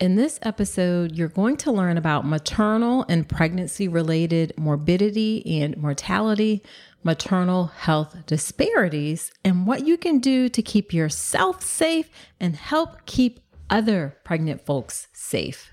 In this episode, you're going to learn about maternal and pregnancy-related morbidity and mortality, maternal health disparities, and what you can do to keep yourself safe and help keep other pregnant folks safe.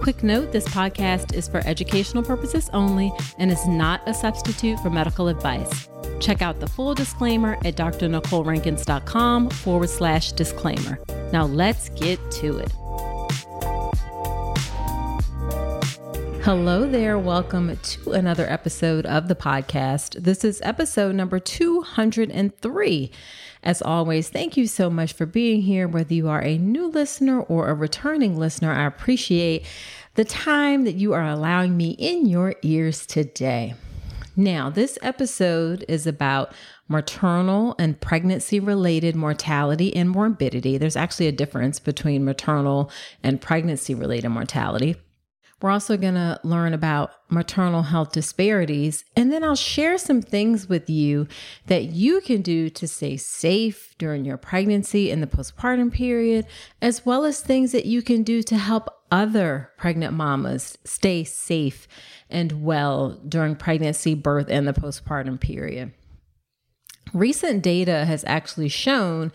Quick note, this podcast is for educational purposes only and is not a substitute for medical advice. Check out the full disclaimer at drnicolerankins.com/disclaimer. Now let's get to it. Hello there. Welcome to another episode of the podcast. This is episode number 203. As always, thank you so much for being here. Whether you are a new listener or a returning listener, I appreciate the time that you are allowing me in your ears today. Now, this episode is about maternal and pregnancy-related mortality and morbidity. There's actually a difference between maternal and pregnancy-related mortality. We're also going to learn about maternal health disparities, and then I'll share some things with you that you can do to stay safe during your pregnancy and the postpartum period, as well as things that you can do to help other pregnant mamas stay safe and well during pregnancy, birth, and the postpartum period. Recent data has actually shown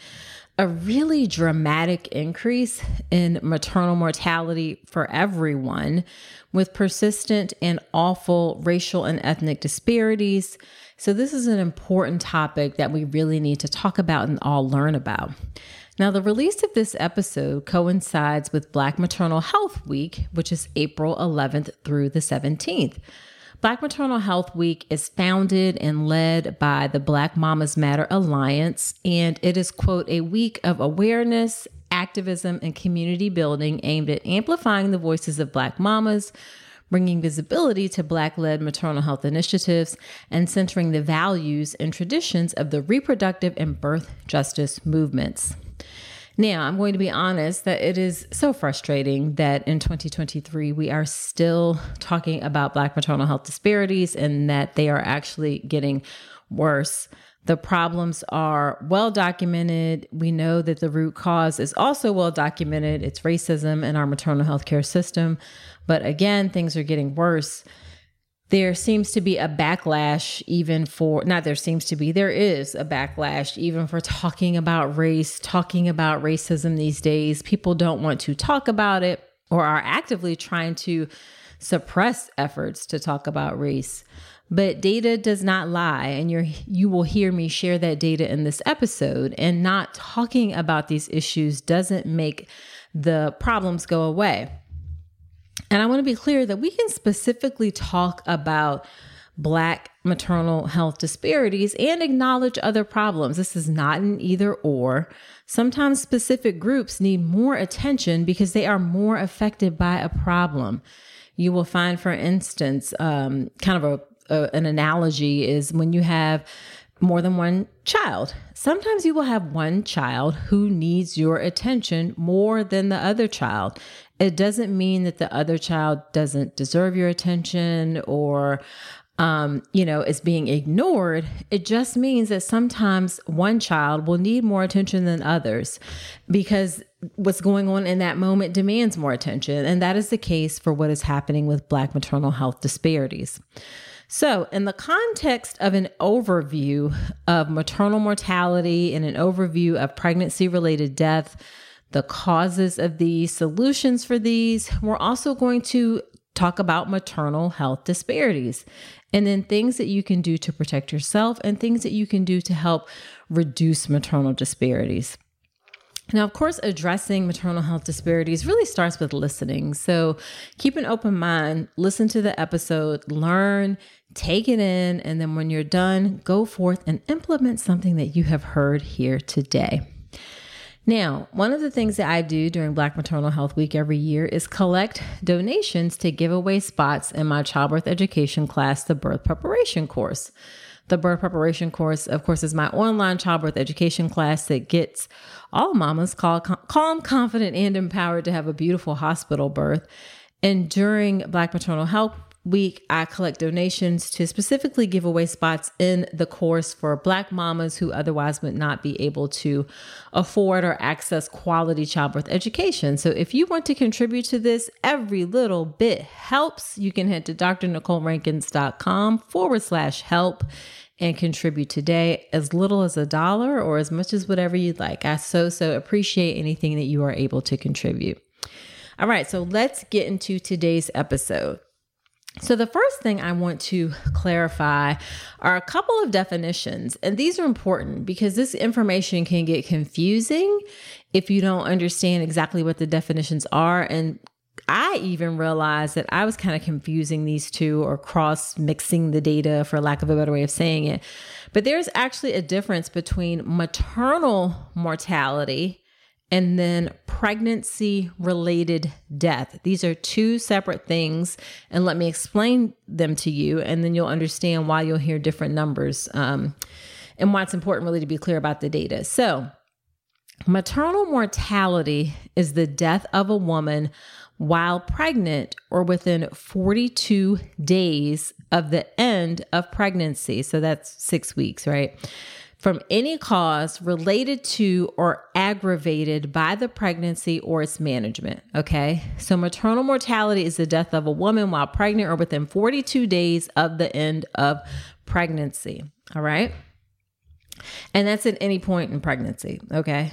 a really dramatic increase in maternal mortality for everyone, with persistent and awful racial and ethnic disparities. So this is an important topic that we really need to talk about and all learn about. Now, the release of this episode coincides with Black Maternal Health Week, which is April 11th through the 17th. Black Maternal Health Week is founded and led by the Black Mamas Matter Alliance, and it is, quote, a week of awareness, activism, and community building aimed at amplifying the voices of Black mamas, bringing visibility to Black-led maternal health initiatives, and centering the values and traditions of the reproductive and birth justice movements. Now, I'm going to be honest that it is so frustrating that in 2023, we are still talking about Black maternal health disparities and that they are actually getting worse. The problems are well documented. We know that the root cause is also well documented. It's racism in our maternal health care system. But again, things are getting worse. There seems to be a backlash even for, not there seems to be, there is a backlash even for talking about race, talking about racism these days. People don't want to talk about it or are actively trying to suppress efforts to talk about race. But data does not lie, and you will hear me share that data in this episode, and not talking about these issues doesn't make the problems go away. And I want to be clear that we can specifically talk about Black maternal health disparities and acknowledge other problems. This is not an either or. Sometimes specific groups need more attention because they are more affected by a problem. You will find, for instance, kind of an analogy is when you have more than one child. Sometimes you will have one child who needs your attention more than the other child. It doesn't mean that the other child doesn't deserve your attention or, is being ignored. It just means that sometimes one child will need more attention than others because what's going on in that moment demands more attention. And that is the case for what is happening with Black maternal health disparities. So in the context of an overview of maternal mortality and an overview of pregnancy-related death, the causes of these, solutions for these, we're also going to talk about maternal health disparities and then things that you can do to protect yourself and things that you can do to help reduce maternal disparities. Now, of course, addressing maternal health disparities really starts with listening. So keep an open mind, listen to the episode, learn, take it in, and then when you're done, go forth and implement something that you have heard here today. Now, one of the things that I do during Black Maternal Health Week every year is collect donations to give away spots in my childbirth education class, the Birth Preparation Course. The Birth Preparation Course, of course, is my online childbirth education class that gets all mamas calm, confident, and empowered to have a beautiful hospital birth. And during Black Maternal Health Week, I collect donations to specifically give away spots in the course for Black mamas who otherwise would not be able to afford or access quality childbirth education. So if you want to contribute to this, every little bit helps. You can head to drnicolerankins.com/help and contribute today, as little as $1 or as much as whatever you'd like. I so appreciate anything that you are able to contribute. All right, so let's get into today's episode. So the first thing I want to clarify are a couple of definitions, and these are important because this information can get confusing if you don't understand exactly what the definitions are. And I even realized that I was kind of confusing these two or cross-mixing the data, for lack of a better way of saying it. But there's actually a difference between maternal mortality and then pregnancy-related death. These are two separate things, and let me explain them to you, and then you'll understand why you'll hear different numbers and why it's important really to be clear about the data. So maternal mortality is the death of a woman while pregnant or within 42 days of the end of pregnancy. So that's 6 weeks, right? From any cause related to or aggravated by the pregnancy or its management, okay? So maternal mortality is the death of a woman while pregnant or within 42 days of the end of pregnancy, all right? And that's at any point in pregnancy, okay?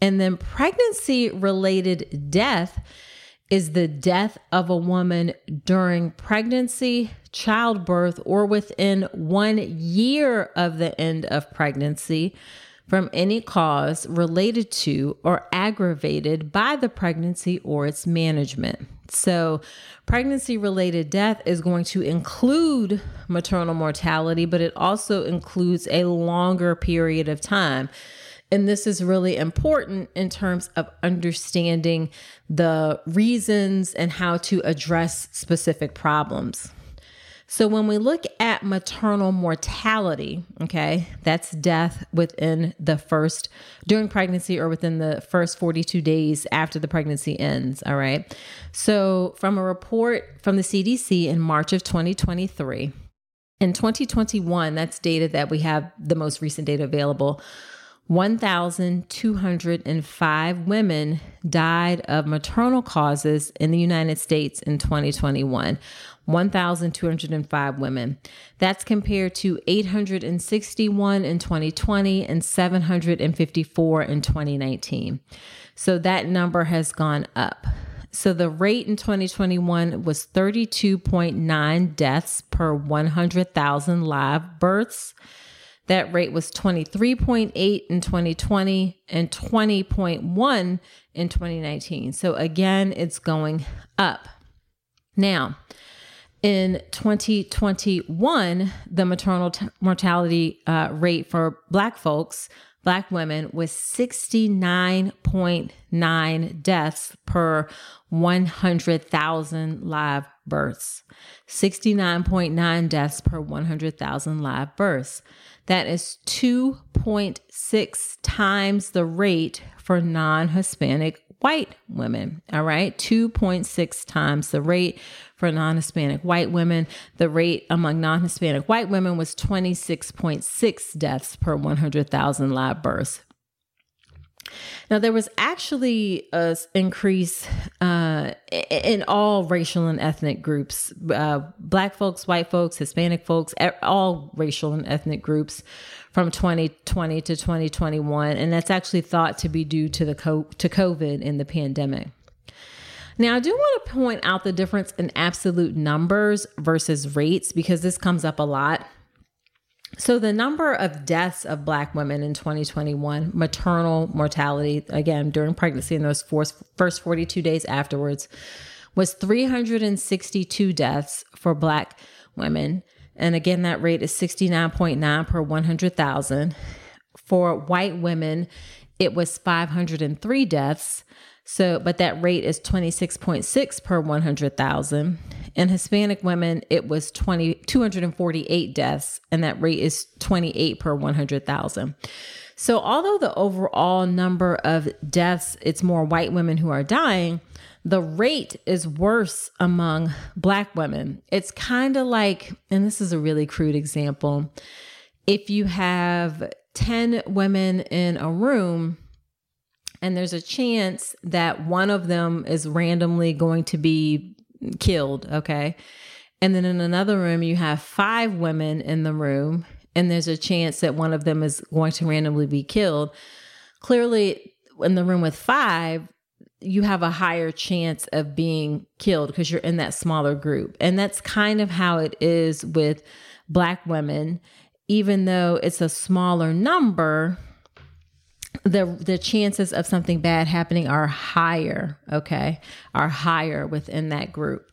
And then pregnancy-related death is the death of a woman during pregnancy, childbirth, or within 1 year of the end of pregnancy from any cause related to or aggravated by the pregnancy or its management. So pregnancy-related death is going to include maternal mortality, but it also includes a longer period of time. And this is really important in terms of understanding the reasons and how to address specific problems. So when we look at maternal mortality, okay, that's death within the first, during pregnancy or within the first 42 days after the pregnancy ends, all right? So from a report from the CDC in March of 2023, in 2021, that's data that we have, the most recent data available, 1,205 women died of maternal causes in the United States in 2021. 1,205 women. That's compared to 861 in 2020 and 754 in 2019. So that number has gone up. So the rate in 2021 was 32.9 deaths per 100,000 live births. That rate was 23.8 in 2020 and 20.1 in 2019. So again, it's going up. Now, in 2021, the maternal mortality rate for Black folks, Black women, was 69.9 deaths per 100,000 live births. 69.9 deaths per 100,000 live births. That is 2.6 times the rate for non-Hispanic white women, all right? 2.6 times the rate for non-Hispanic white women. The rate among non-Hispanic white women was 26.6 deaths per 100,000 live births. Now, there was actually an increase in all racial and ethnic groups, Black folks, white folks, Hispanic folks, all racial and ethnic groups from 2020 to 2021. And that's actually thought to be due to COVID and the pandemic. Now, I do want to point out the difference in absolute numbers versus rates, because this comes up a lot. So the number of deaths of Black women in 2021, maternal mortality, again, during pregnancy in those first 42 days afterwards, was 362 deaths for Black women. And again, that rate is 69.9 per 100,000. For white women, it was 503 deaths. So, but that rate is 26.6 per 100,000. In Hispanic women, it was 248 deaths, and that rate is 28 per 100,000. So although the overall number of deaths, it's more white women who are dying, the rate is worse among Black women. It's kind of like, and this is a really crude example, if you have 10 women in a room, and there's a chance that one of them is randomly going to be killed, okay? And then in another room, you have 5 women in the room, and there's a chance that one of them is going to randomly be killed. Clearly, in the room with 5, you have a higher chance of being killed because you're in that smaller group. And that's kind of how it is with Black women. Even though it's a smaller number, the chances of something bad happening are higher, okay, are higher within that group.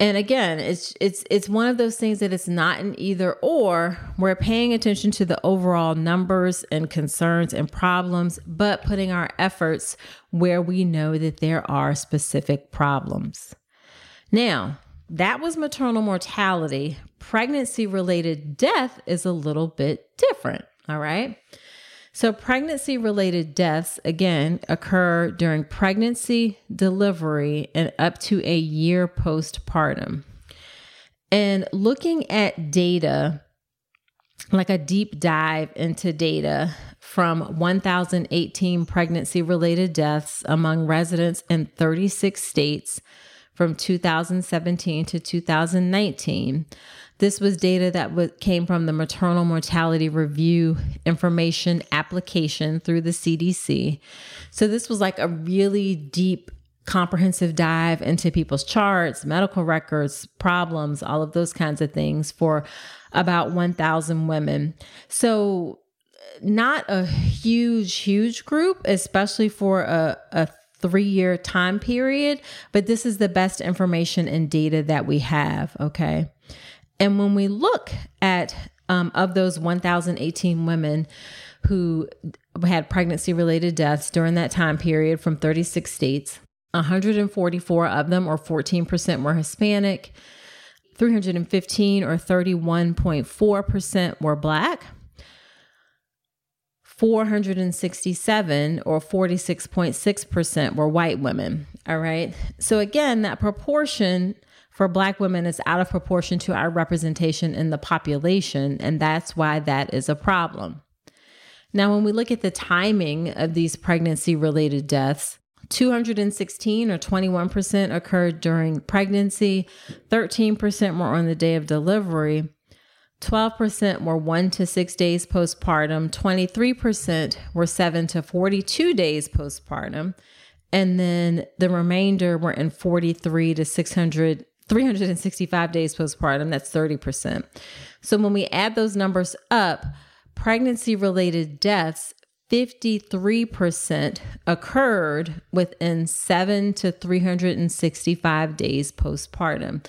And again, it's one of those things that it's not an either or. We're paying attention to the overall numbers and concerns and problems, but putting our efforts where we know that there are specific problems. Now, that was maternal mortality. Pregnancy-related death is a little bit different, all right? So pregnancy-related deaths, again, occur during pregnancy, delivery, and up to a year postpartum. And looking at data, like a deep dive into data from 1,018 pregnancy-related deaths among residents in 36 states from 2017 to 2019, this was data that came from the Maternal Mortality Review Information Application through the CDC. So this was like a really deep, comprehensive dive into people's charts, medical records, problems, all of those kinds of things for about 1,000 women. So not a huge, huge group, especially for a 3-year time period, but this is the best information and data that we have, okay? And when we look at, of those 1,018 women, who had pregnancy-related deaths during that time period from 36 states. 144 of them, or 14%, were Hispanic. 315, or 31.4%, were Black. 467, or 46.6%, were white women. All right. So again, that proportion for Black women is out of proportion to our representation in the population. And that's why that is a problem. Now, when we look at the timing of these pregnancy-related deaths, 216 or 21% occurred during pregnancy, 13% were on the day of delivery, 12% were 1 to 6 days postpartum, 23% were 7 to 42 days postpartum, and then the remainder were in 365 days postpartum. That's 30%. So when we add those numbers up, pregnancy-related deaths, 53% occurred within 7 to 365 days postpartum.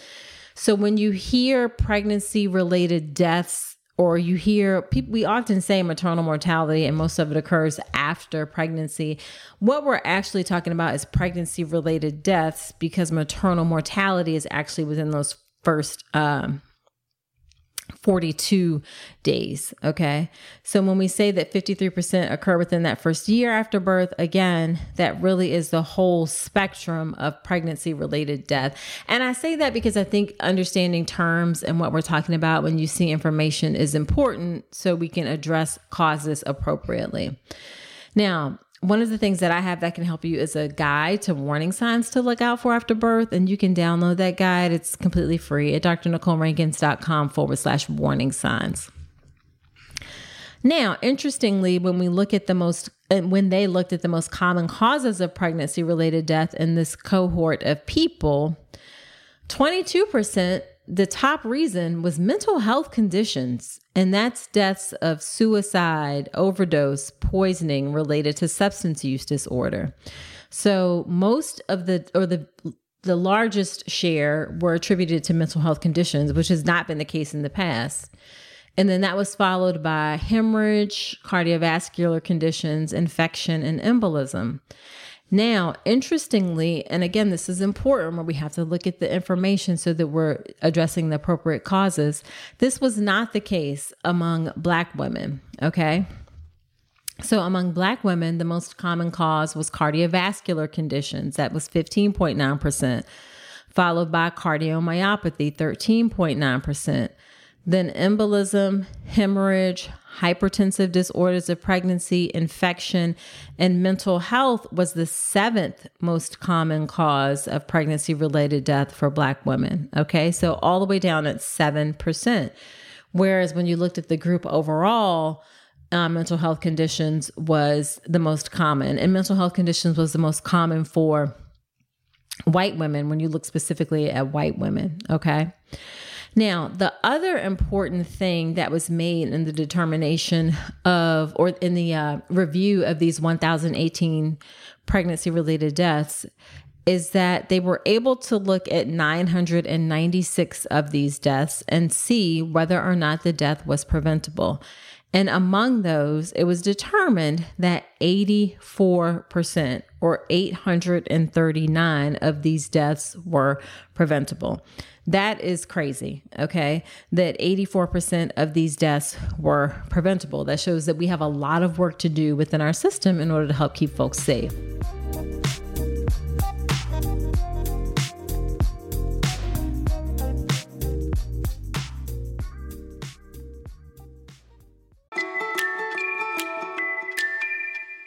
So when you hear pregnancy-related deaths, or you hear people, we often say maternal mortality, and most of it occurs after pregnancy. What we're actually talking about is pregnancy-related deaths, because maternal mortality is actually within those first 42 days. Okay. So when we say that 53% occur within that first year after birth, again, that really is the whole spectrum of pregnancy-related death. And I say that because I think understanding terms and what we're talking about when you see information is important, so we can address causes appropriately. Now, one of the things that I have that can help you is a guide to warning signs to look out for after birth. And you can download that guide. It's completely free at drnicolerankins.com/warning-signs. Now, interestingly, when we look at when they looked at the most common causes of pregnancy-related death in this cohort of people, 22%, the top reason was mental health conditions, and that's deaths of suicide, overdose, poisoning related to substance use disorder. So most of the largest share were attributed to mental health conditions, which has not been the case in the past. And then that was followed by hemorrhage, cardiovascular conditions, infection, and embolism. Now, interestingly, and again, this is important where we have to look at the information so that we're addressing the appropriate causes. This was not the case among Black women, okay? So among Black women, the most common cause was cardiovascular conditions. That was 15.9%, followed by cardiomyopathy, 13.9%. Then embolism, hemorrhage, hypertensive disorders of pregnancy, infection, and mental health was the 7th most common cause of pregnancy-related death for Black women. Okay, so all the way down at 7%. Whereas when you looked at the group overall, mental health conditions was the most common. And mental health conditions was the most common for white women when you look specifically at white women. Okay. Now, the other important thing that was made in the determination of, or in the review of these 1,018 pregnancy-related deaths, is that they were able to look at 996 of these deaths and see whether or not the death was preventable. And among those, it was determined that 84%, or 839 of these deaths, were preventable. That is crazy, okay? That 84% of these deaths were preventable. That shows that we have a lot of work to do within our system in order to help keep folks safe.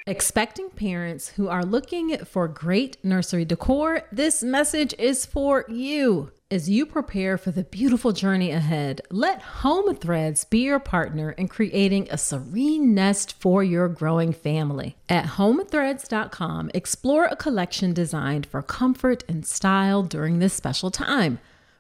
Expecting parents who are looking for great nursery decor, this message is for you. As you prepare for the beautiful journey ahead, let Home Threads be your partner in creating a serene nest for your growing family. At HomeThreads.com, explore a collection designed for comfort and style during this special time.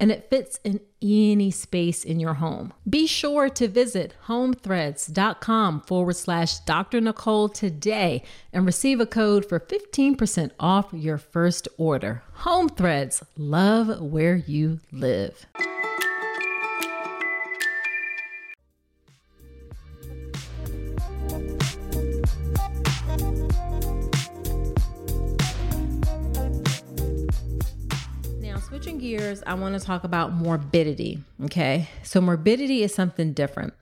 and it fits in any space in your home. Be sure to visit homethreads.com/Dr. Nicole today and receive a code for 15% off your first order. Home Threads, love where you live. Switching gears, I want to talk about morbidity, okay? So morbidity is something different.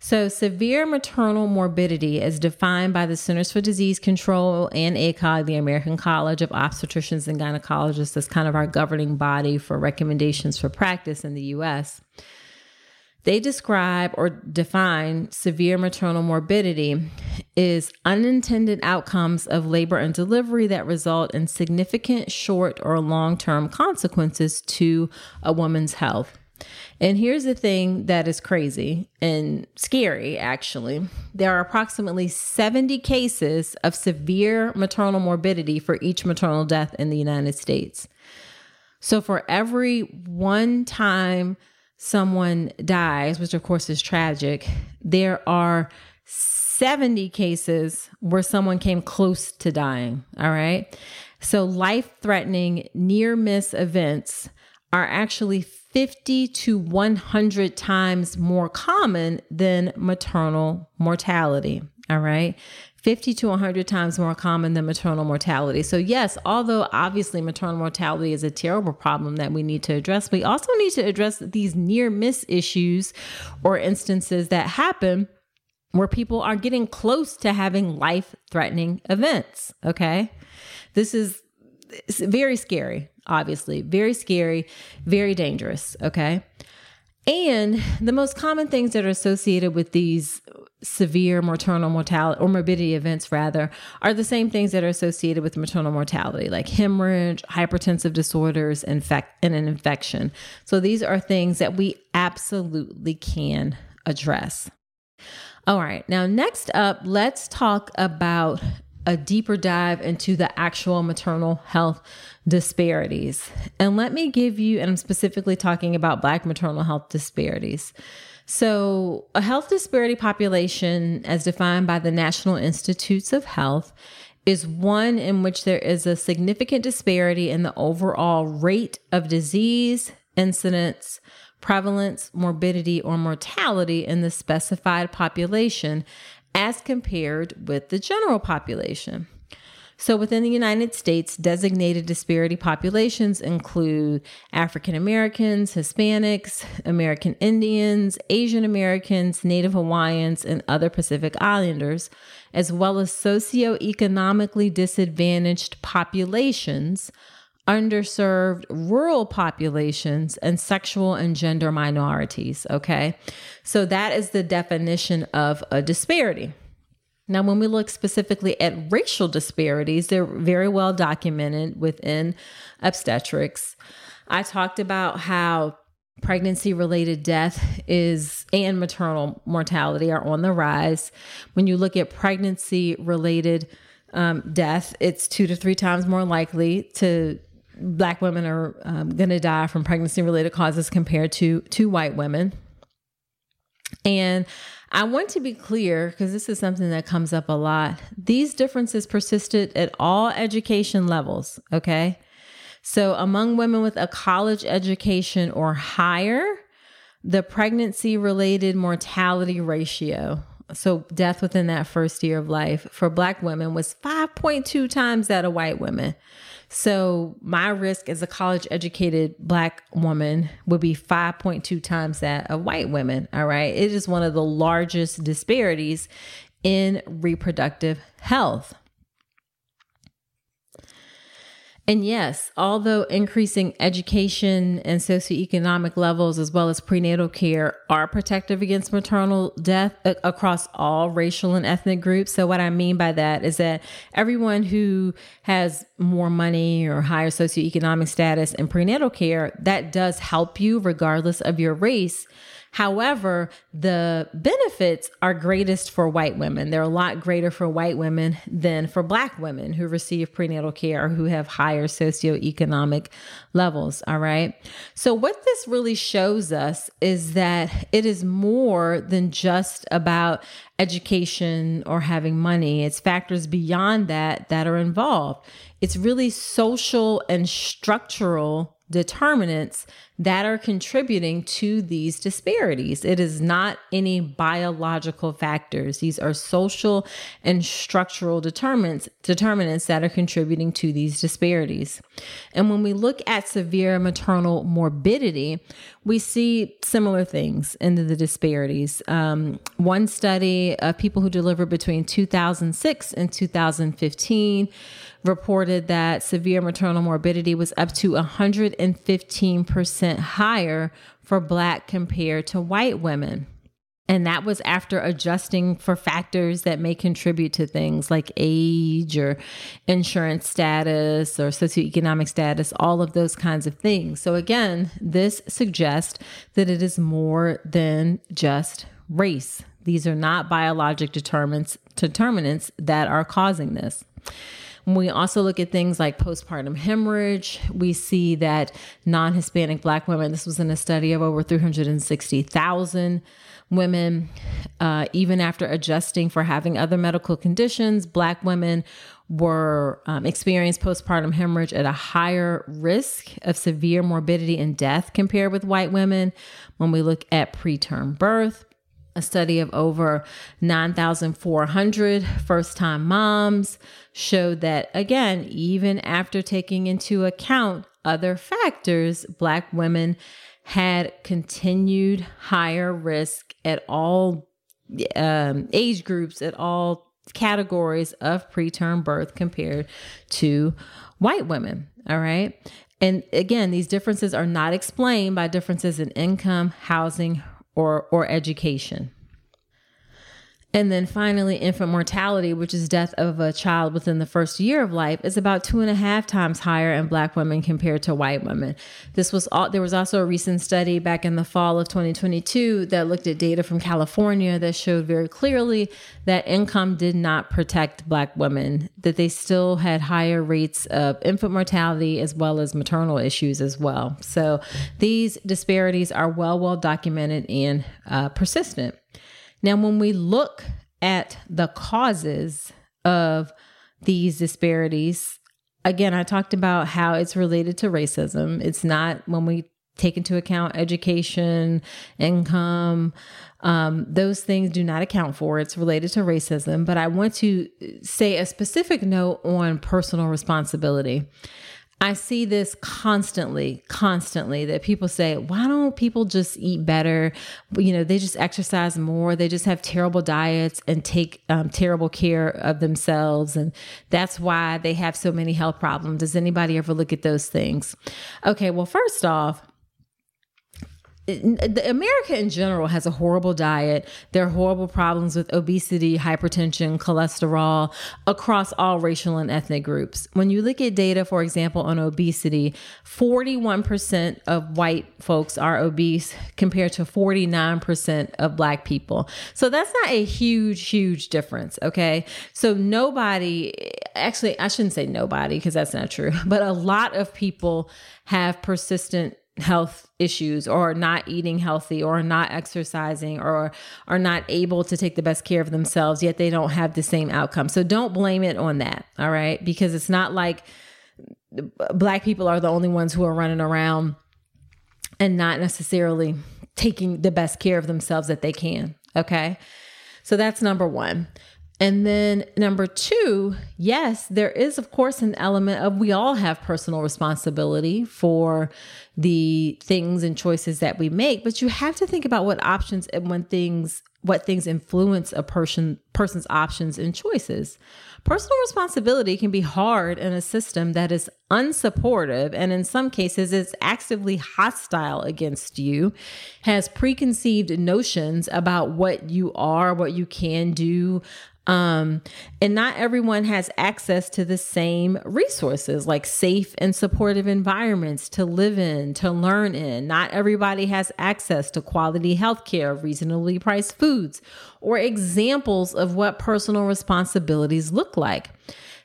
So severe maternal morbidity as defined by the Centers for Disease Control and ACOG, the American College of Obstetricians and Gynecologists, that's kind of our governing body for recommendations for practice in the U.S., they describe or define severe maternal morbidity is unintended outcomes of labor and delivery that result in significant short or long-term consequences to a woman's health. And here's the thing that is crazy and scary, actually. There are approximately 70 cases of severe maternal morbidity for each maternal death in the United States. So for every one time someone dies, which of course is tragic, there are 70 cases where someone came close to dying. All right. So life-threatening near-miss events are actually 50 to 100 times more common than maternal mortality. All right. 50 to 100 times more common than maternal mortality. So yes, although obviously maternal mortality is a terrible problem that we need to address, we also need to address these near-miss issues or instances that happen where people are getting close to having life-threatening events, okay? This is very scary, obviously. Very scary, very dangerous, okay? And the most common things that are associated with these severe maternal mortality or morbidity events rather are the same things that are associated with maternal mortality, like hemorrhage, hypertensive disorders, and an infection. So these are things that we absolutely can address. All right. Now, next up, let's talk about a deeper dive into the actual maternal health disparities. And let me give you, and I'm specifically talking about Black maternal health disparities. So a health disparity population as defined by the National Institutes of Health is one in which there is a significant disparity in the overall rate of disease, incidence, prevalence, morbidity, or mortality in the specified population as compared with the general population. So within the United States, designated disparity populations include African Americans, Hispanics, American Indians, Asian Americans, Native Hawaiians, and other Pacific Islanders, as well as socioeconomically disadvantaged populations, underserved rural populations, and sexual and gender minorities, okay? So that is the definition of a disparity. Now, when we look specifically at racial disparities, they're very well documented within obstetrics. I talked about how pregnancy-related death is and maternal mortality are on the rise. When you look at pregnancy-related death, it's 2 to 3 times more likely to Black women are going to die from pregnancy-related causes compared to white women. And I want to be clear, because this is something that comes up a lot. These differences persisted at all education levels, okay? So among women with a college education or higher, the pregnancy-related mortality ratio, so death within that first year of life, for Black women was 5.2 times that of white women. So my risk as a college-educated Black woman would be 5.2 times that of white women, all right? It is one of the largest disparities in reproductive health. And yes, although increasing education and socioeconomic levels, as well as prenatal care, are protective against maternal death across all racial and ethnic groups. So what I mean by that is that everyone who has more money or higher socioeconomic status in prenatal care, that does help you regardless of your race. However, the benefits are greatest for white women. They're a lot greater for white women than for black women who receive prenatal care or who have higher socioeconomic levels. All right. So what this really shows us is that it is more than just about education or having money. It's factors beyond that that are involved. It's really social and structural determinants that are contributing to these disparities. It is not any biological factors. These are social and structural determinants that are contributing to these disparities. And when we look at severe maternal morbidity, we see similar things in the disparities. One study of people who delivered between 2006 and 2015 reported that severe maternal morbidity was up to 115% higher for Black compared to white women. And that was after adjusting for factors that may contribute to things like age or insurance status or socioeconomic status, all of those kinds of things. So again, this suggests that it is more than just race. These are not biologic determinants that are causing this. When we also look at things like postpartum hemorrhage, we see that non-Hispanic Black women, this was in a study of over 360,000 women, even after adjusting for having other medical conditions, Black women were experienced postpartum hemorrhage at a higher risk of severe morbidity and death compared with white women. When we look at preterm birth, a study of over 9,400 first-time moms showed that, again, even after taking into account other factors, Black women had continued higher risk at all age groups, at all categories of preterm birth compared to white women, all right? And again, these differences are not explained by differences in income, housing, or education. And then finally, infant mortality, which is death of a child within the first year of life, is about 2.5 times higher in Black women compared to white women. There was also a recent study back in the fall of 2022 that looked at data from California that showed very clearly that income did not protect Black women, that they still had higher rates of infant mortality as well as maternal issues as well. So these disparities are well documented and persistent. Now, when we look at the causes of these disparities, again, I talked about how it's related to racism. It's not, when we take into account education, income, those things do not account for. It's related to racism. But I want to say a specific note on personal responsibility. I see this constantly that people say, why don't people just eat better? You know, they just exercise more. They just have terrible diets and take terrible care of themselves. And that's why they have so many health problems. Does anybody ever look at those things? Okay, well, first off, America in general has a horrible diet. There are horrible problems with obesity, hypertension, cholesterol across all racial and ethnic groups. When you look at data, for example, on obesity, 41% of white folks are obese compared to 49% of Black people. So that's not a huge difference. Okay. So I shouldn't say nobody because that's not true, but a lot of people have persistent health issues or not eating healthy or not exercising or are not able to take the best care of themselves, yet they don't have the same outcome. So don't blame it on that. All right. Because it's not like Black people are the only ones who are running around and not necessarily taking the best care of themselves that they can. Okay. So that's number one. And then number two, yes, there is, of course, an element of we all have personal responsibility for the things and choices that we make, but you have to think about what options and what things influence a person's options and choices. Personal responsibility can be hard in a system that is unsupportive and in some cases is actively hostile against you, has preconceived notions about what you are, what you can do, and not everyone has access to the same resources like safe and supportive environments to live in, to learn in. Not everybody has access to quality healthcare, reasonably priced foods, or examples of what personal responsibilities look like.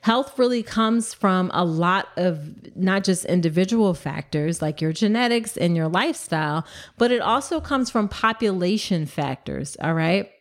Health really comes from a lot of not just individual factors like your genetics and your lifestyle, but it also comes from population factors, all right?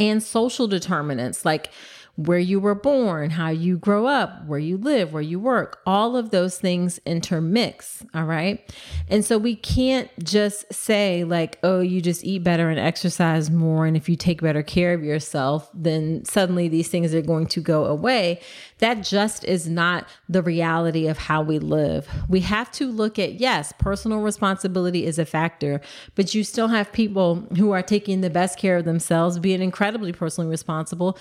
And social determinants like where you were born, how you grow up, where you live, where you work, all of those things intermix. All right. And so we can't just say like, oh, you just eat better and exercise more. And if you take better care of yourself, then suddenly these things are going to go away. That just is not the reality of how we live. We have to look at, yes, personal responsibility is a factor, but you still have people who are taking the best care of themselves, being incredibly personally responsible,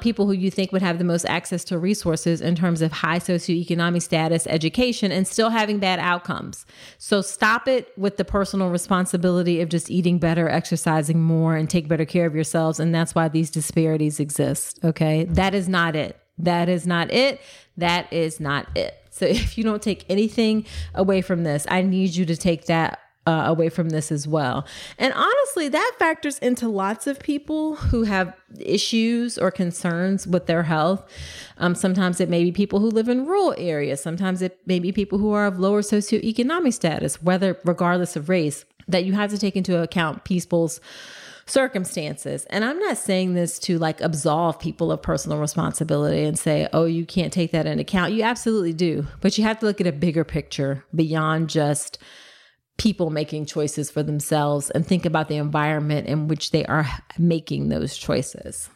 people who you think would have the most access to resources in terms of high socioeconomic status, education, and still having bad outcomes. So stop it with the personal responsibility of just eating better, exercising more, and take better care of yourselves. And that's why these disparities exist. Okay. That is not it. That is not it. That is not it. So if you don't take anything away from this, I need you to take that away from this as well. And honestly, that factors into lots of people who have issues or concerns with their health. Sometimes it may be people who live in rural areas. Sometimes it may be people who are of lower socioeconomic status, regardless of race, that you have to take into account people's circumstances. And I'm not saying this to like absolve people of personal responsibility and say, oh, you can't take that into account. You absolutely do. But you have to look at a bigger picture beyond just people making choices for themselves and think about the environment in which they are making those choices.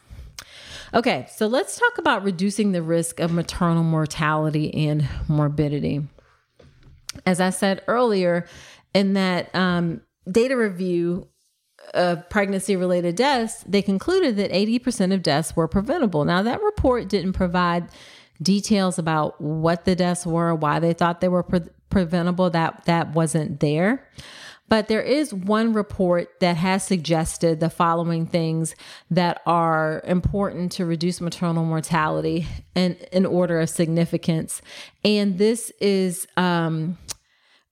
Okay, so let's talk about reducing the risk of maternal mortality and morbidity. As I said earlier, in that data review of pregnancy-related deaths, they concluded that 80% of deaths were preventable. Now, that report didn't provide details about what the deaths were, why they thought they were preventable, that wasn't there. But there is one report that has suggested the following things that are important to reduce maternal mortality and in order of significance. And this is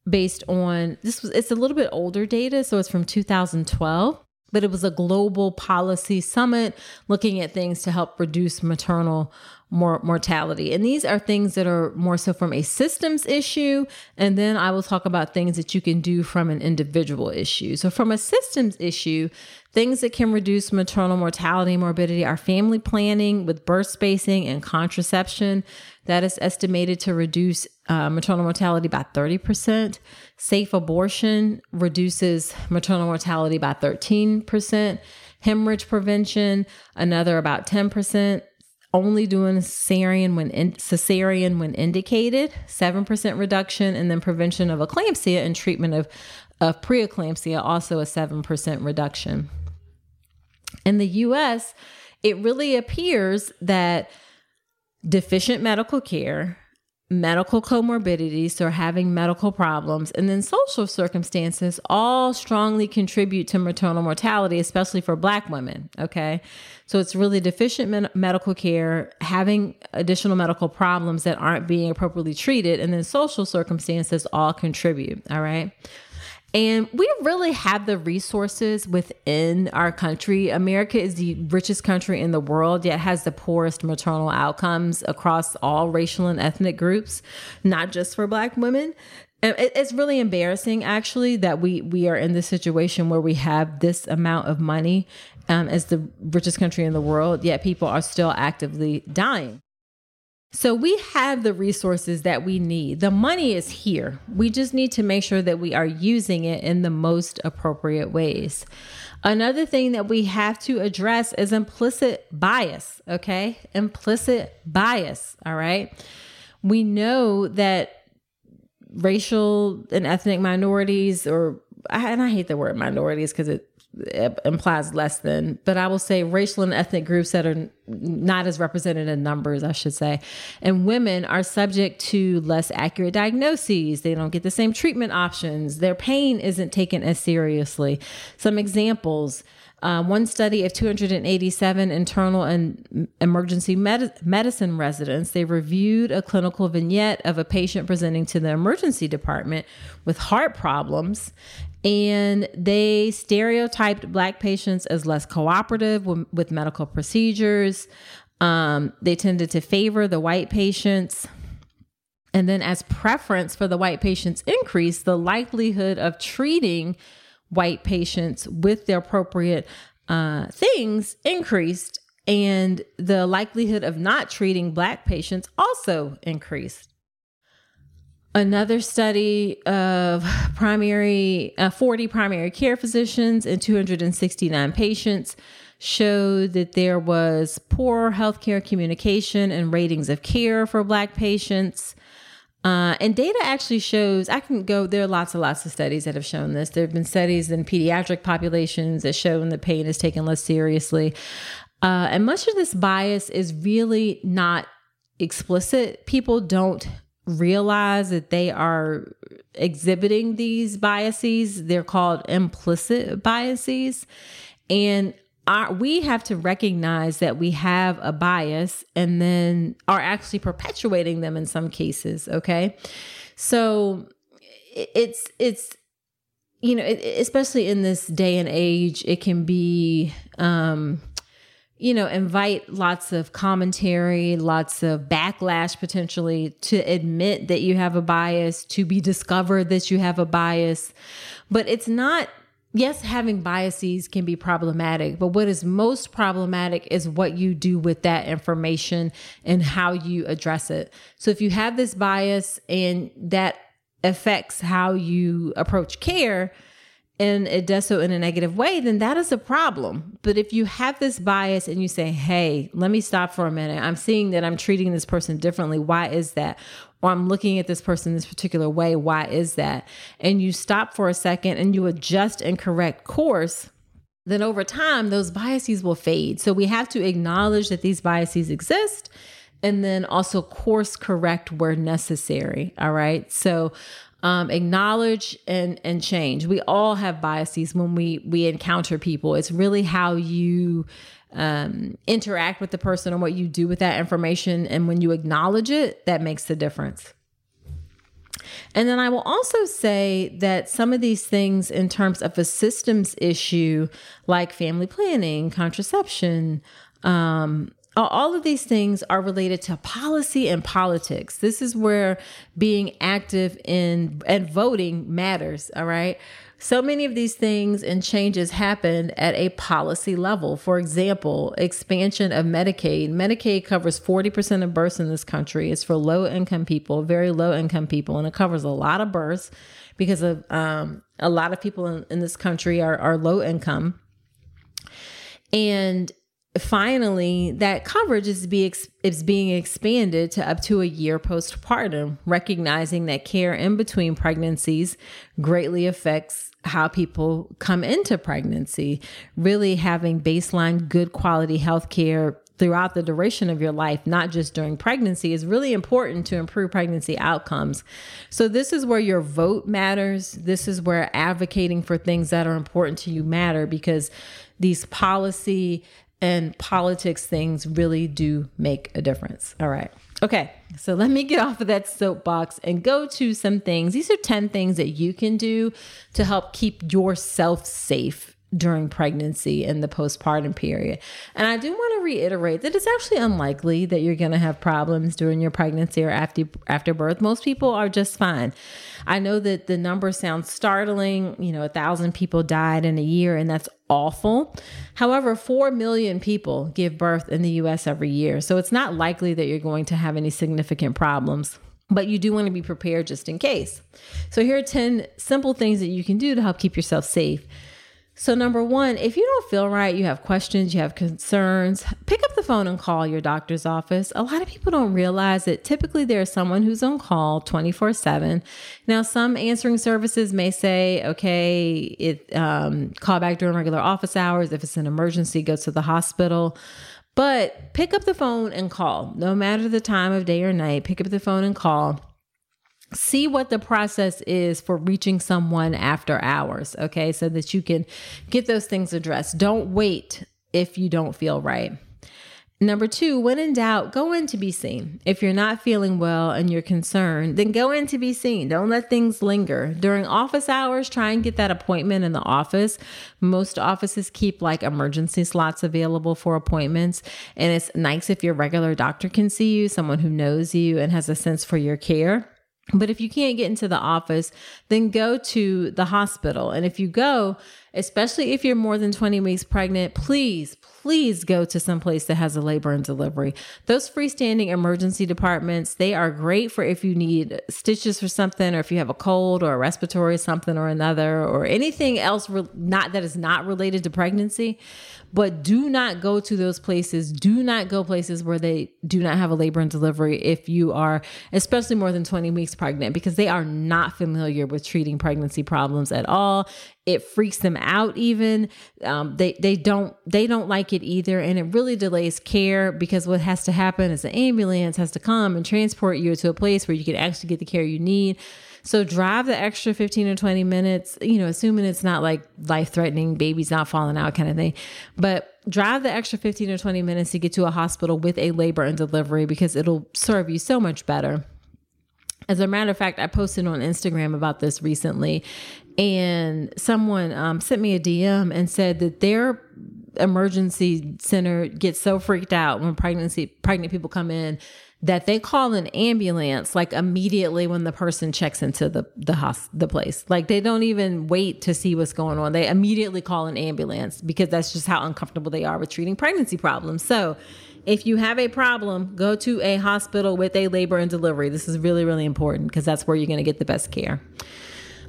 based on, it's a little bit older data, so it's from 2012. But it was a global policy summit looking at things to help reduce maternal mortality. And these are things that are more so from a systems issue. And then I will talk about things that you can do from an individual issue. So from a systems issue, things that can reduce maternal mortality and morbidity are family planning with birth spacing and contraception. That is estimated to reduce maternal mortality by 30%. Safe abortion reduces maternal mortality by 13%. Hemorrhage prevention, another about 10%. Only doing cesarean when indicated, 7% reduction. And then prevention of eclampsia and treatment of preeclampsia, also a 7% reduction. In the U.S., it really appears that deficient medical care, medical comorbidities, or having medical problems, and then social circumstances all strongly contribute to maternal mortality, especially for Black women. Okay. So it's really deficient medical care, having additional medical problems that aren't being appropriately treated, and then social circumstances all contribute. All right. And we really have the resources within our country. America is the richest country in the world, yet has the poorest maternal outcomes across all racial and ethnic groups, not just for Black women. And it's really embarrassing, actually, that we are in this situation where we have this amount of money as the richest country in the world, yet people are still actively dying. So we have the resources that we need. The money is here. We just need to make sure that we are using it in the most appropriate ways. Another thing that we have to address is implicit bias, okay? Implicit bias, all right? We know that racial and ethnic minorities, and I hate the word minorities because it implies less than, but I will say racial and ethnic groups that are not as represented in numbers, I should say. And women are subject to less accurate diagnoses. They don't get the same treatment options. Their pain isn't taken as seriously. Some examples. One study of 287 internal and emergency medicine residents, they reviewed a clinical vignette of a patient presenting to the emergency department with heart problems, and they stereotyped Black patients as less cooperative with medical procedures. They tended to favor the white patients. And then as preference for the white patients increased, the likelihood of treating white patients with the appropriate things increased, and the likelihood of not treating Black patients also increased. Another study of 40 primary care physicians and 269 patients showed that there was poor healthcare communication and ratings of care for Black patients. And data actually shows, there are lots and lots of studies that have shown this. There have been studies in pediatric populations that show when the pain is taken less seriously. And much of this bias is really not explicit. People don't realize that they are exhibiting these biases. They're called implicit biases. And we have to recognize that we have a bias and then are actually perpetuating them in some cases. Okay. So it's especially in this day and age, it can be, invite lots of commentary, lots of backlash potentially to admit that you have a bias, to be discovered that you have a bias, but it's not. Yes, having biases can be problematic, but what is most problematic is what you do with that information and how you address it. So if you have this bias and that affects how you approach care and it does so in a negative way, then that is a problem. But if you have this bias and you say, hey, let me stop for a minute. I'm seeing that I'm treating this person differently. Why is that? Or I'm looking at this person this particular way. Why is that? And you stop for a second and you adjust and correct course, then over time, those biases will fade. So we have to acknowledge that these biases exist and then also course correct where necessary. All right. So acknowledge and change. We all have biases when we encounter people. It's really how you interact with the person and what you do with that information. And when you acknowledge it, that makes the difference. And then I will also say that some of these things in terms of a systems issue, like family planning, contraception, all of these things are related to policy and politics. This is where being active in and voting matters. All right. So many of these things and changes happen at a policy level. For example, expansion of Medicaid. Medicaid covers 40% of births in this country. It's for low-income people, very low-income people, and it covers a lot of births because of a lot of people in this country are low-income. And finally, that coverage is being expanded to up to a year postpartum, recognizing that care in between pregnancies greatly affects how people come into pregnancy, really having baseline good quality health care throughout the duration of your life, not just during pregnancy, is really important to improve pregnancy outcomes. So this is where your vote matters. This is where advocating for things that are important to you matter, because these policy and politics things really do make a difference. All right. Okay. So let me get off of that soapbox and go to some things. These are 10 things that you can do to help keep yourself safe during pregnancy and the postpartum period. And I do want to reiterate that it's actually unlikely that you're going to have problems during your pregnancy or after birth. Most people are just fine. I know that the number sounds startling. 1,000 people died in a year, and that's awful. However, 4 million people give birth in the US every year. So it's not likely that you're going to have any significant problems, but you do want to be prepared just in case. So here are 10 simple things that you can do to help keep yourself safe. So number one, if you don't feel right, you have questions, you have concerns, Pick up the phone and call your doctor's office. A lot of people don't realize that typically there's someone who's on call 24/7. Now, some answering services may say, okay, call back during regular office hours. If it's an emergency, go to the hospital. But pick up the phone and call. No matter the time of day or night, pick up the phone and call. See what the process is for reaching someone after hours, okay, so that you can get those things addressed. Don't wait if you don't feel right. Number two, when in doubt, go in to be seen. If you're not feeling well and you're concerned, then go in to be seen. Don't let things linger. During office hours, try and get that appointment in the office. Most offices keep like emergency slots available for appointments. And it's nice if your regular doctor can see you, someone who knows you and has a sense for your care. But if you can't get into the office, then go to the hospital. And if you go, especially if you're more than 20 weeks pregnant, please go to someplace that has a labor and delivery. Those freestanding emergency departments, they are great for if you need stitches for something, or if you have a cold or a respiratory something or another, or anything else that is not related to pregnancy. But do not go to those places. Do not go places where they do not have a labor and delivery if you are especially more than 20 weeks pregnant, because they are not familiar with treating pregnancy problems at all. It freaks them out even. They don't like it either. And it really delays care, because what has to happen is the ambulance has to come and transport you to a place where you can actually get the care you need. So drive the extra 15 or 20 minutes, assuming it's not like life-threatening, baby's not falling out kind of thing. But drive the extra 15 or 20 minutes to get to a hospital with a labor and delivery, because it'll serve you so much better. As a matter of fact, I posted on Instagram about this recently, and someone sent me a DM and said that their emergency center gets so freaked out when pregnant people come in that they call an ambulance like immediately when the person checks into the place. Like, they don't even wait to see what's going on. They immediately call an ambulance, because that's just how uncomfortable they are with treating pregnancy problems. So if you have a problem, go to a hospital with a labor and delivery. This is really, really important, because that's where you're going to get the best care.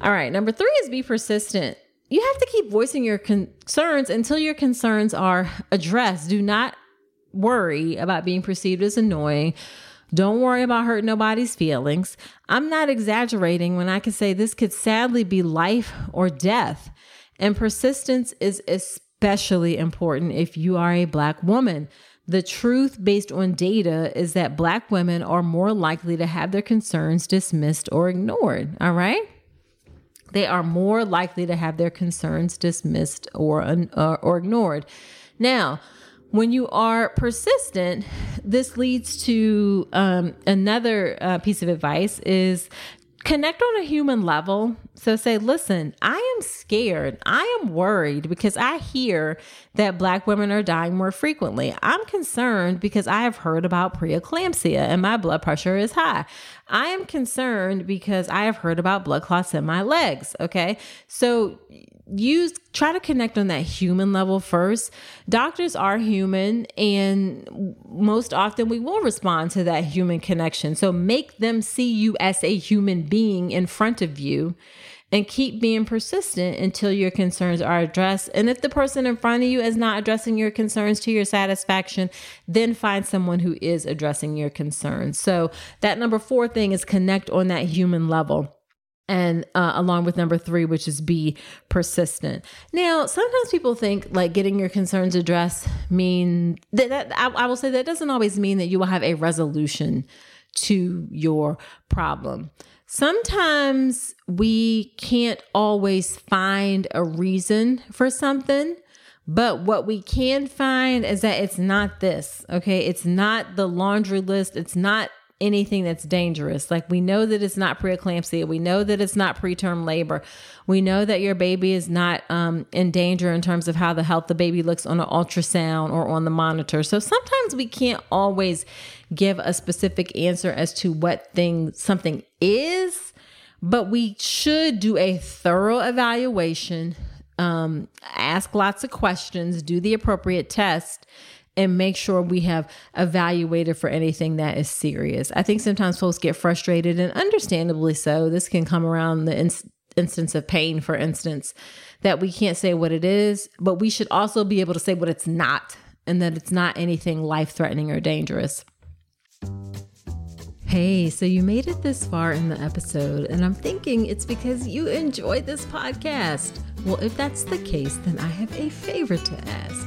All right. Number three is be persistent. You have to keep voicing your concerns until your concerns are addressed. Do not worry about being perceived as annoying. Don't worry about hurting nobody's feelings. I'm not exaggerating when I can say this could sadly be life or death. And persistence is especially important if you are a Black woman. The truth based on data is that Black women are more likely to have their concerns dismissed or ignored. All right? They are more likely to have their concerns dismissed or ignored. Now, when you are persistent, this leads to another piece of advice is connect on a human level. So say, listen, I am scared. I am worried because I hear that Black women are dying more frequently. I'm concerned because I have heard about preeclampsia and my blood pressure is high. I am concerned because I have heard about blood clots in my legs. Okay. So try to connect on that human level first. Doctors are human, and most often we will respond to that human connection. So make them see you as a human being in front of you, and keep being persistent until your concerns are addressed. And if the person in front of you is not addressing your concerns to your satisfaction, then find someone who is addressing your concerns. So that number four thing is connect on that human level. And along with number three, which is be persistent. Now, sometimes people think like getting your concerns addressed mean that I will say that doesn't always mean that you will have a resolution to your problem. Sometimes we can't always find a reason for something, but what we can find is that it's not this, okay? It's not the laundry list. It's not anything that's dangerous. Like, we know that it's not preeclampsia. We know that it's not preterm labor. We know that your baby is not in danger in terms of how the health the baby looks on an ultrasound or on the monitor. So sometimes we can't always give a specific answer as to what thing something is, but we should do a thorough evaluation, ask lots of questions, do the appropriate test, and make sure we have evaluated for anything that is serious. I think sometimes folks get frustrated, and understandably so. This can come around the instance of pain, for instance, that we can't say what it is, but we should also be able to say what it's not. and that it's not anything life-threatening or dangerous. Hey, so you made it this far in the episode, and I'm thinking it's because you enjoyed this podcast. Well, if that's the case, then I have a favor to ask.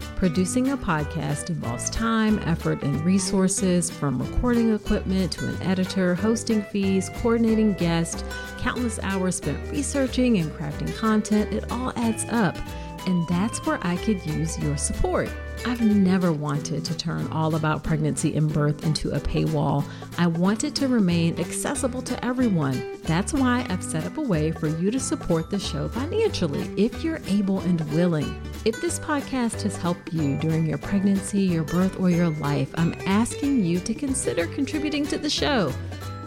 Producing a podcast involves time, effort, and resources, from recording equipment to an editor, hosting fees, coordinating guests, countless hours spent researching and crafting content. It all adds up, and that's where I could use your support. I've never wanted to turn All About Pregnancy and Birth into a paywall. I want it to remain accessible to everyone. That's why I've set up a way for you to support the show financially if you're able and willing. If this podcast has helped you during your pregnancy, your birth, or your life, I'm asking you to consider contributing to the show.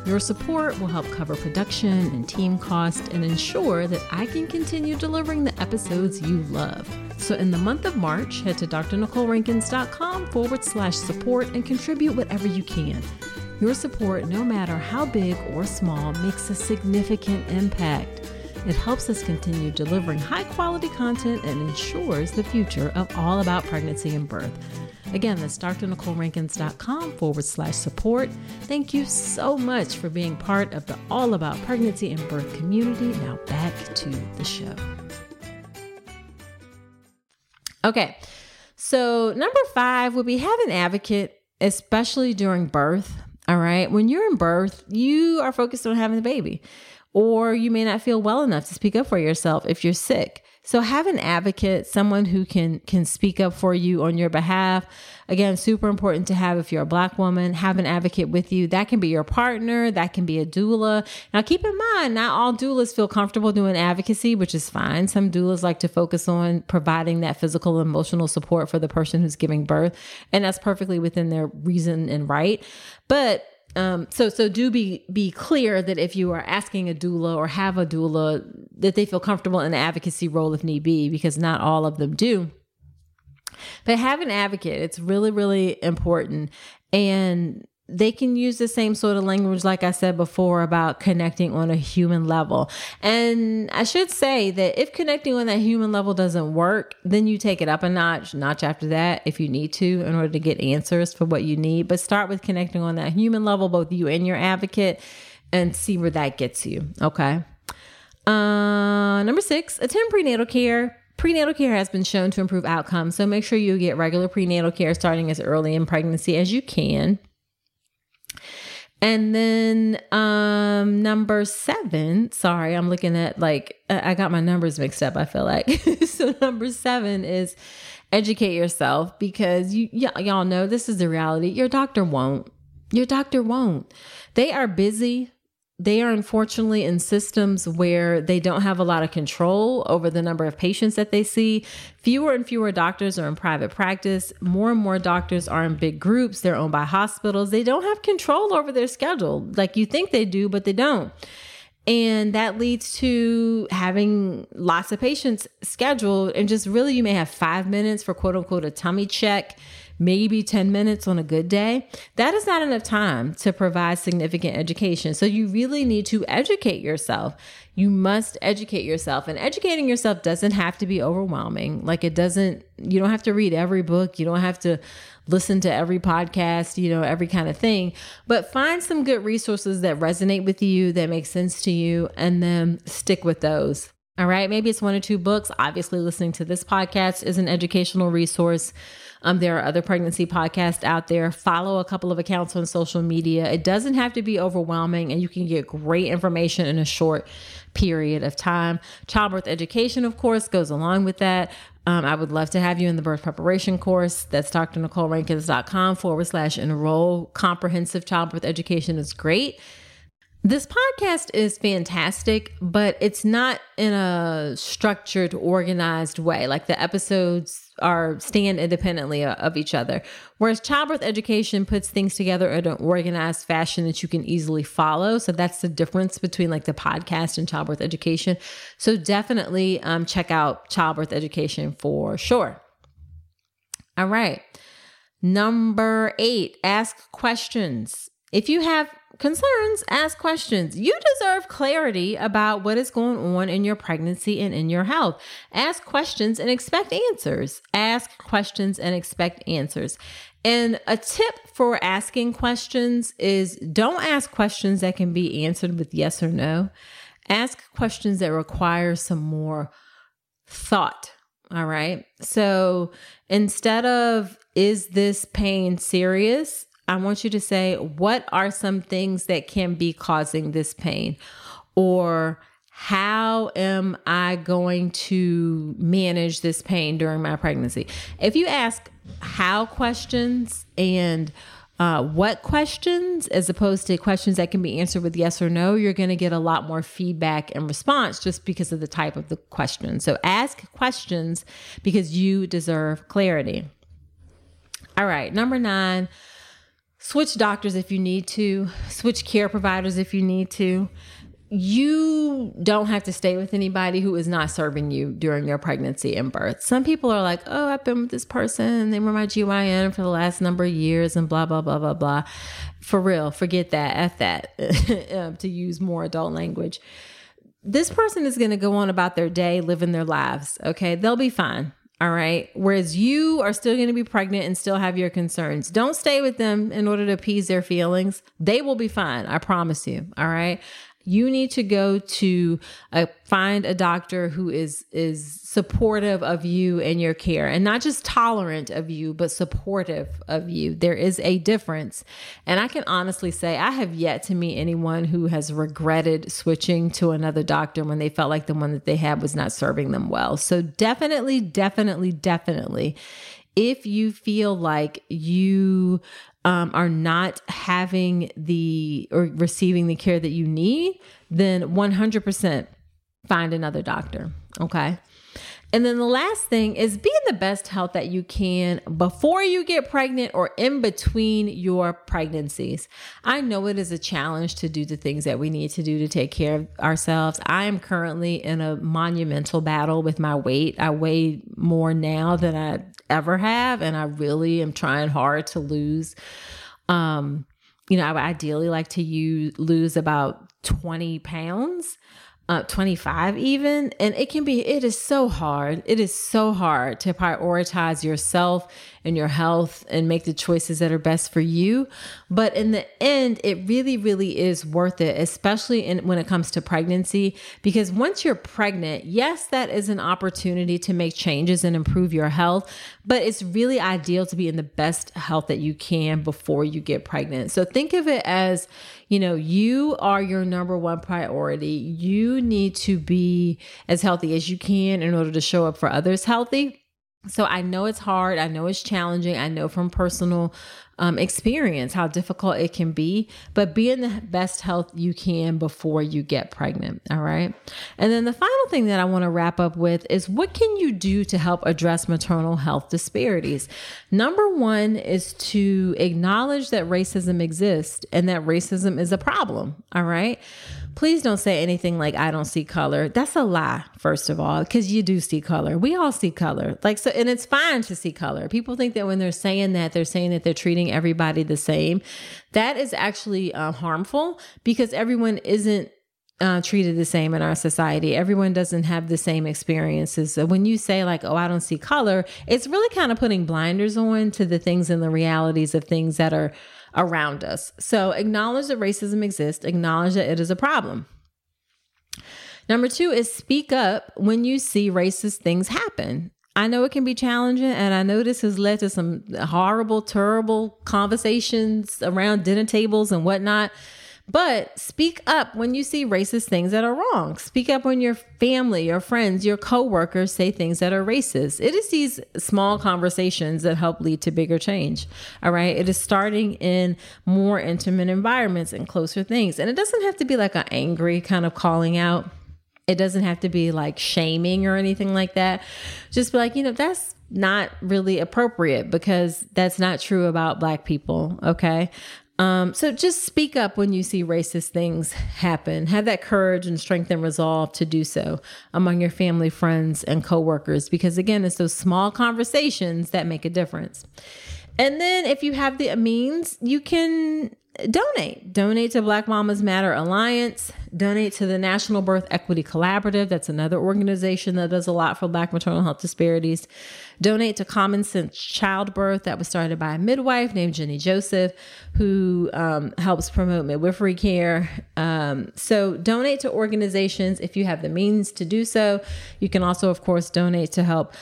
Your support will help cover production and team costs and ensure that I can continue delivering the episodes you love. So in the month of March, head to drnicolerankins.com/support and contribute whatever you can. Your support, no matter how big or small, makes a significant impact. It helps us continue delivering high-quality content and ensures the future of All About Pregnancy and Birth. Again, that's drnicolerankins.com/support. Thank you so much for being part of the All About Pregnancy and Birth community. Now back to the show. Okay, so number 5 would be have an advocate, especially during birth. All right, when you're in birth, you are focused on having the baby. Or you may not feel well enough to speak up for yourself if you're sick. So have an advocate, someone who can speak up for you on your behalf. Again, super important to have if you're a Black woman, have an advocate with you. That can be your partner. That can be a doula. Now, keep in mind, not all doulas feel comfortable doing advocacy, which is fine. Some doulas like to focus on providing that physical and emotional support for the person who's giving birth. And that's perfectly within their reason and right. But So do be clear that if you are asking a doula or have a doula, that they feel comfortable in the advocacy role if need be, because not all of them do. But have an advocate. It's really, really important. And they can use the same sort of language, like I said before, about connecting on a human level. And I should say that if connecting on that human level doesn't work, then you take it up a notch after that if you need to, in order to get answers for what you need. But start with connecting on that human level, both you and your advocate, and see where that gets you. Okay. Number 6, attend prenatal care. Prenatal care has been shown to improve outcomes. So make sure you get regular prenatal care starting as early in pregnancy as you can. And then number 7, sorry, I'm looking at like, I got my numbers mixed up, I feel like. So number 7 is educate yourself, because y'all know this is the reality. Your doctor won't. Your doctor won't. They are busy. They are unfortunately in systems where they don't have a lot of control over the number of patients that they see. Fewer and fewer doctors are in private practice. More and more doctors are in big groups. They're owned by hospitals. They don't have control over their schedule. Like, you think they do, but they don't. And that leads to having lots of patients scheduled. And just really, you may have 5 minutes for quote unquote a tummy check, maybe 10 minutes on a good day. That is not enough time to provide significant education. So you really need to educate yourself. You must educate yourself, and educating yourself doesn't have to be overwhelming. Like, you don't have to read every book. You don't have to listen to every podcast, every kind of thing, but find some good resources that resonate with you, that make sense to you, and then stick with those. All right. Maybe it's 1 or 2 books. Obviously, listening to this podcast is an educational resource. There are other pregnancy podcasts out there. Follow a couple of accounts on social media. It doesn't have to be overwhelming, and you can get great information in a short period of time. Childbirth education, of course, goes along with that. I would love to have you in the birth preparation course. That's drnicolerankins.com/enroll. Comprehensive childbirth education is great. This podcast is fantastic, but it's not in a structured, organized way. Like, the episodes are stand independently of each other. Whereas childbirth education puts things together in an organized fashion that you can easily follow. So that's the difference between like the podcast and childbirth education. So definitely check out childbirth education for sure. All right. Number 8, ask questions. If you have concerns, ask questions. You deserve clarity about what is going on in your pregnancy and in your health. Ask questions and expect answers. Ask questions and expect answers. And a tip for asking questions is don't ask questions that can be answered with yes or no. Ask questions that require some more thought. All right. So instead of, is this pain serious? I want you to say, what are some things that can be causing this pain? Or how am I going to manage this pain during my pregnancy? If you ask how questions and what questions, as opposed to questions that can be answered with yes or no, you're going to get a lot more feedback and response just because of the type of the question. So ask questions because you deserve clarity. All right. Number 9, switch doctors if you need to, switch care providers if you need to. You don't have to stay with anybody who is not serving you during your pregnancy and birth. Some people are like, oh, I've been with this person. They were my GYN for the last number of years and blah, blah, blah, blah, blah. For real, forget that, F that, to use more adult language. This person is going to go on about their day, living their lives, okay? They'll be fine. All right. Whereas you are still going to be pregnant and still have your concerns. Don't stay with them in order to appease their feelings. They will be fine. I promise you. All right. You need to go to find a doctor who is supportive of you and your care, and not just tolerant of you, but supportive of you. There is a difference. And I can honestly say I have yet to meet anyone who has regretted switching to another doctor when they felt like the one that they had was not serving them well. So definitely, definitely, definitely, if you feel like you are not having the or receiving the care that you need, then 100% find another doctor. Okay. And then the last thing is be in the best health that you can before you get pregnant or in between your pregnancies. I know it is a challenge to do the things that we need to do to take care of ourselves. I am currently in a monumental battle with my weight. I weigh more now than I ever have, and I really am trying hard to lose. I would ideally like to lose about 20 pounds. 25 even. And it is so hard to prioritize yourself and your health and make the choices that are best for you. But in the end, it really, really is worth it, especially when it comes to pregnancy, because once you're pregnant, yes, that is an opportunity to make changes and improve your health, but it's really ideal to be in the best health that you can before you get pregnant. So think of it as, you are your number one priority. You need to be as healthy as you can in order to show up for others healthy. So I know it's hard. I know it's challenging. I know from personal experience how difficult it can be, but be in the best health you can before you get pregnant. All right. And then the final thing that I want to wrap up with is what can you do to help address maternal health disparities? Number 1 is to acknowledge that racism exists and that racism is a problem. All right. Please don't say anything like, I don't see color. That's a lie, first of all, because you do see color. We all see color. And it's fine to see color. People think that when they're saying that they're treating everybody the same. That is actually harmful because everyone isn't treated the same in our society. Everyone doesn't have the same experiences. So when you say like, oh, I don't see color, it's really kind of putting blinders on to the things and the realities of things that are around us. So acknowledge that racism exists, acknowledge that it is a problem. Number 2 is speak up when you see racist things happen. I know it can be challenging, and I know this has led to some horrible, terrible conversations around dinner tables and whatnot. But speak up when you see racist things that are wrong. Speak up when your family, your friends, your coworkers say things that are racist. It is these small conversations that help lead to bigger change. All right. It is starting in more intimate environments and closer things. And it doesn't have to be like an angry kind of calling out. It doesn't have to be like shaming or anything like that. Just be like, that's not really appropriate because that's not true about Black people. Okay. So just speak up when you see racist things happen. Have that courage and strength and resolve to do so among your family, friends, and coworkers, because again, it's those small conversations that make a difference. And then if you have the means, you can donate to Black Mamas Matter Alliance, donate to the National Birth Equity Collaborative. That's another organization that does a lot for Black maternal health disparities. Donate to Common Sense Childbirth. That was started by a midwife named Jenny Joseph, who helps promote midwifery care. So donate to organizations if you have the means to do so. You can also, of course, donate to help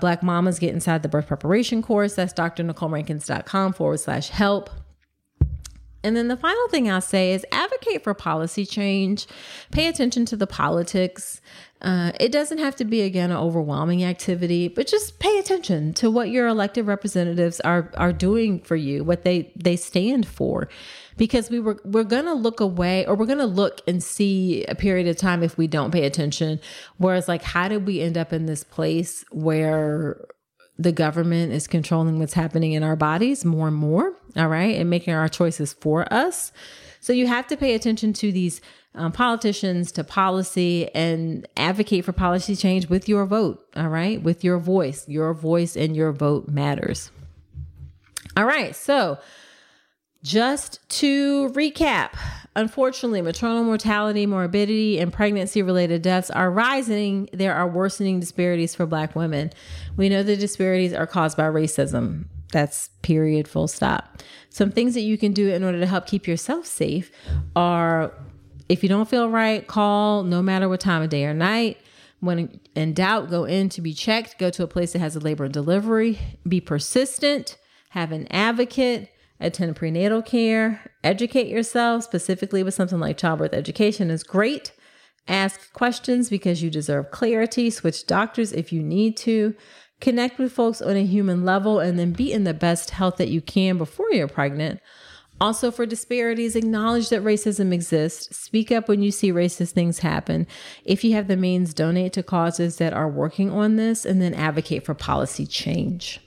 Black mamas get inside the birth preparation course. That's drnicolerankins.com/help. And then the final thing I'll say is advocate for policy change. Pay attention to the politics. It doesn't have to be, again, an overwhelming activity, but just pay attention to what your elected representatives are doing for you, what they stand for. Because we're going to look away, or we're going to look and see a period of time if we don't pay attention. Whereas, like, how did we end up in this place where the government is controlling what's happening in our bodies more and more, all right, and making our choices for us. So you have to pay attention to these politicians, to policy, and advocate for policy change with your vote, all right, with your voice. Your voice and your vote matters. All right, so just to recap, unfortunately, maternal mortality, morbidity, and pregnancy-related deaths are rising. There are worsening disparities for Black women. We know the disparities are caused by racism. That's period, full stop. Some things that you can do in order to help keep yourself safe are, if you don't feel right, call no matter what time of day or night. When in doubt, go in to be checked. Go to a place that has a labor and delivery. Be persistent. Have an advocate. Attend prenatal care, educate yourself specifically with something like childbirth education is great. Ask questions because you deserve clarity. Switch doctors if you need to. Connect with folks on a human level, and then be in the best health that you can before you're pregnant. Also, for disparities, acknowledge that racism exists. Speak up when you see racist things happen. If you have the means, donate to causes that are working on this, and then advocate for policy change.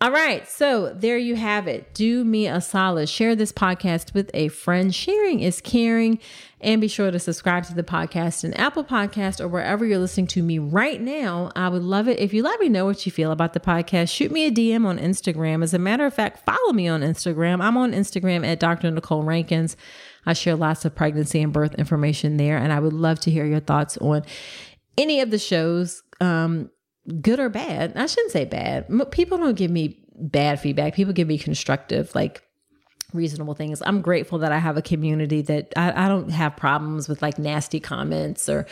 All right, so there you have it. Do me a solid. Share this podcast with a friend. Sharing is caring. And be sure to subscribe to the podcast in Apple Podcasts or wherever you're listening to me right now. I would love it if you let me know what you feel about the podcast. Shoot me a DM on Instagram. As a matter of fact, follow me on Instagram. I'm on Instagram at Dr. Nicole Rankins. I share lots of pregnancy and birth information there. And I would love to hear your thoughts on any of the shows. Good or bad. I shouldn't say bad. People don't give me bad feedback. People give me constructive, like reasonable things. I'm grateful that I have a community that I don't have problems with, like nasty comments or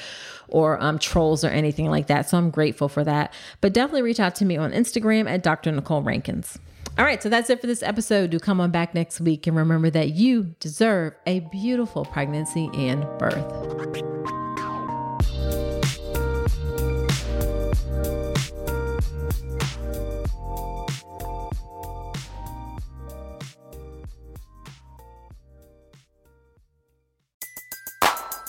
trolls or anything like that. So I'm grateful for that, but definitely reach out to me on Instagram at Dr. Nicole Rankins. All right. So that's it for this episode. Do come on back next week. And remember that you deserve a beautiful pregnancy and birth.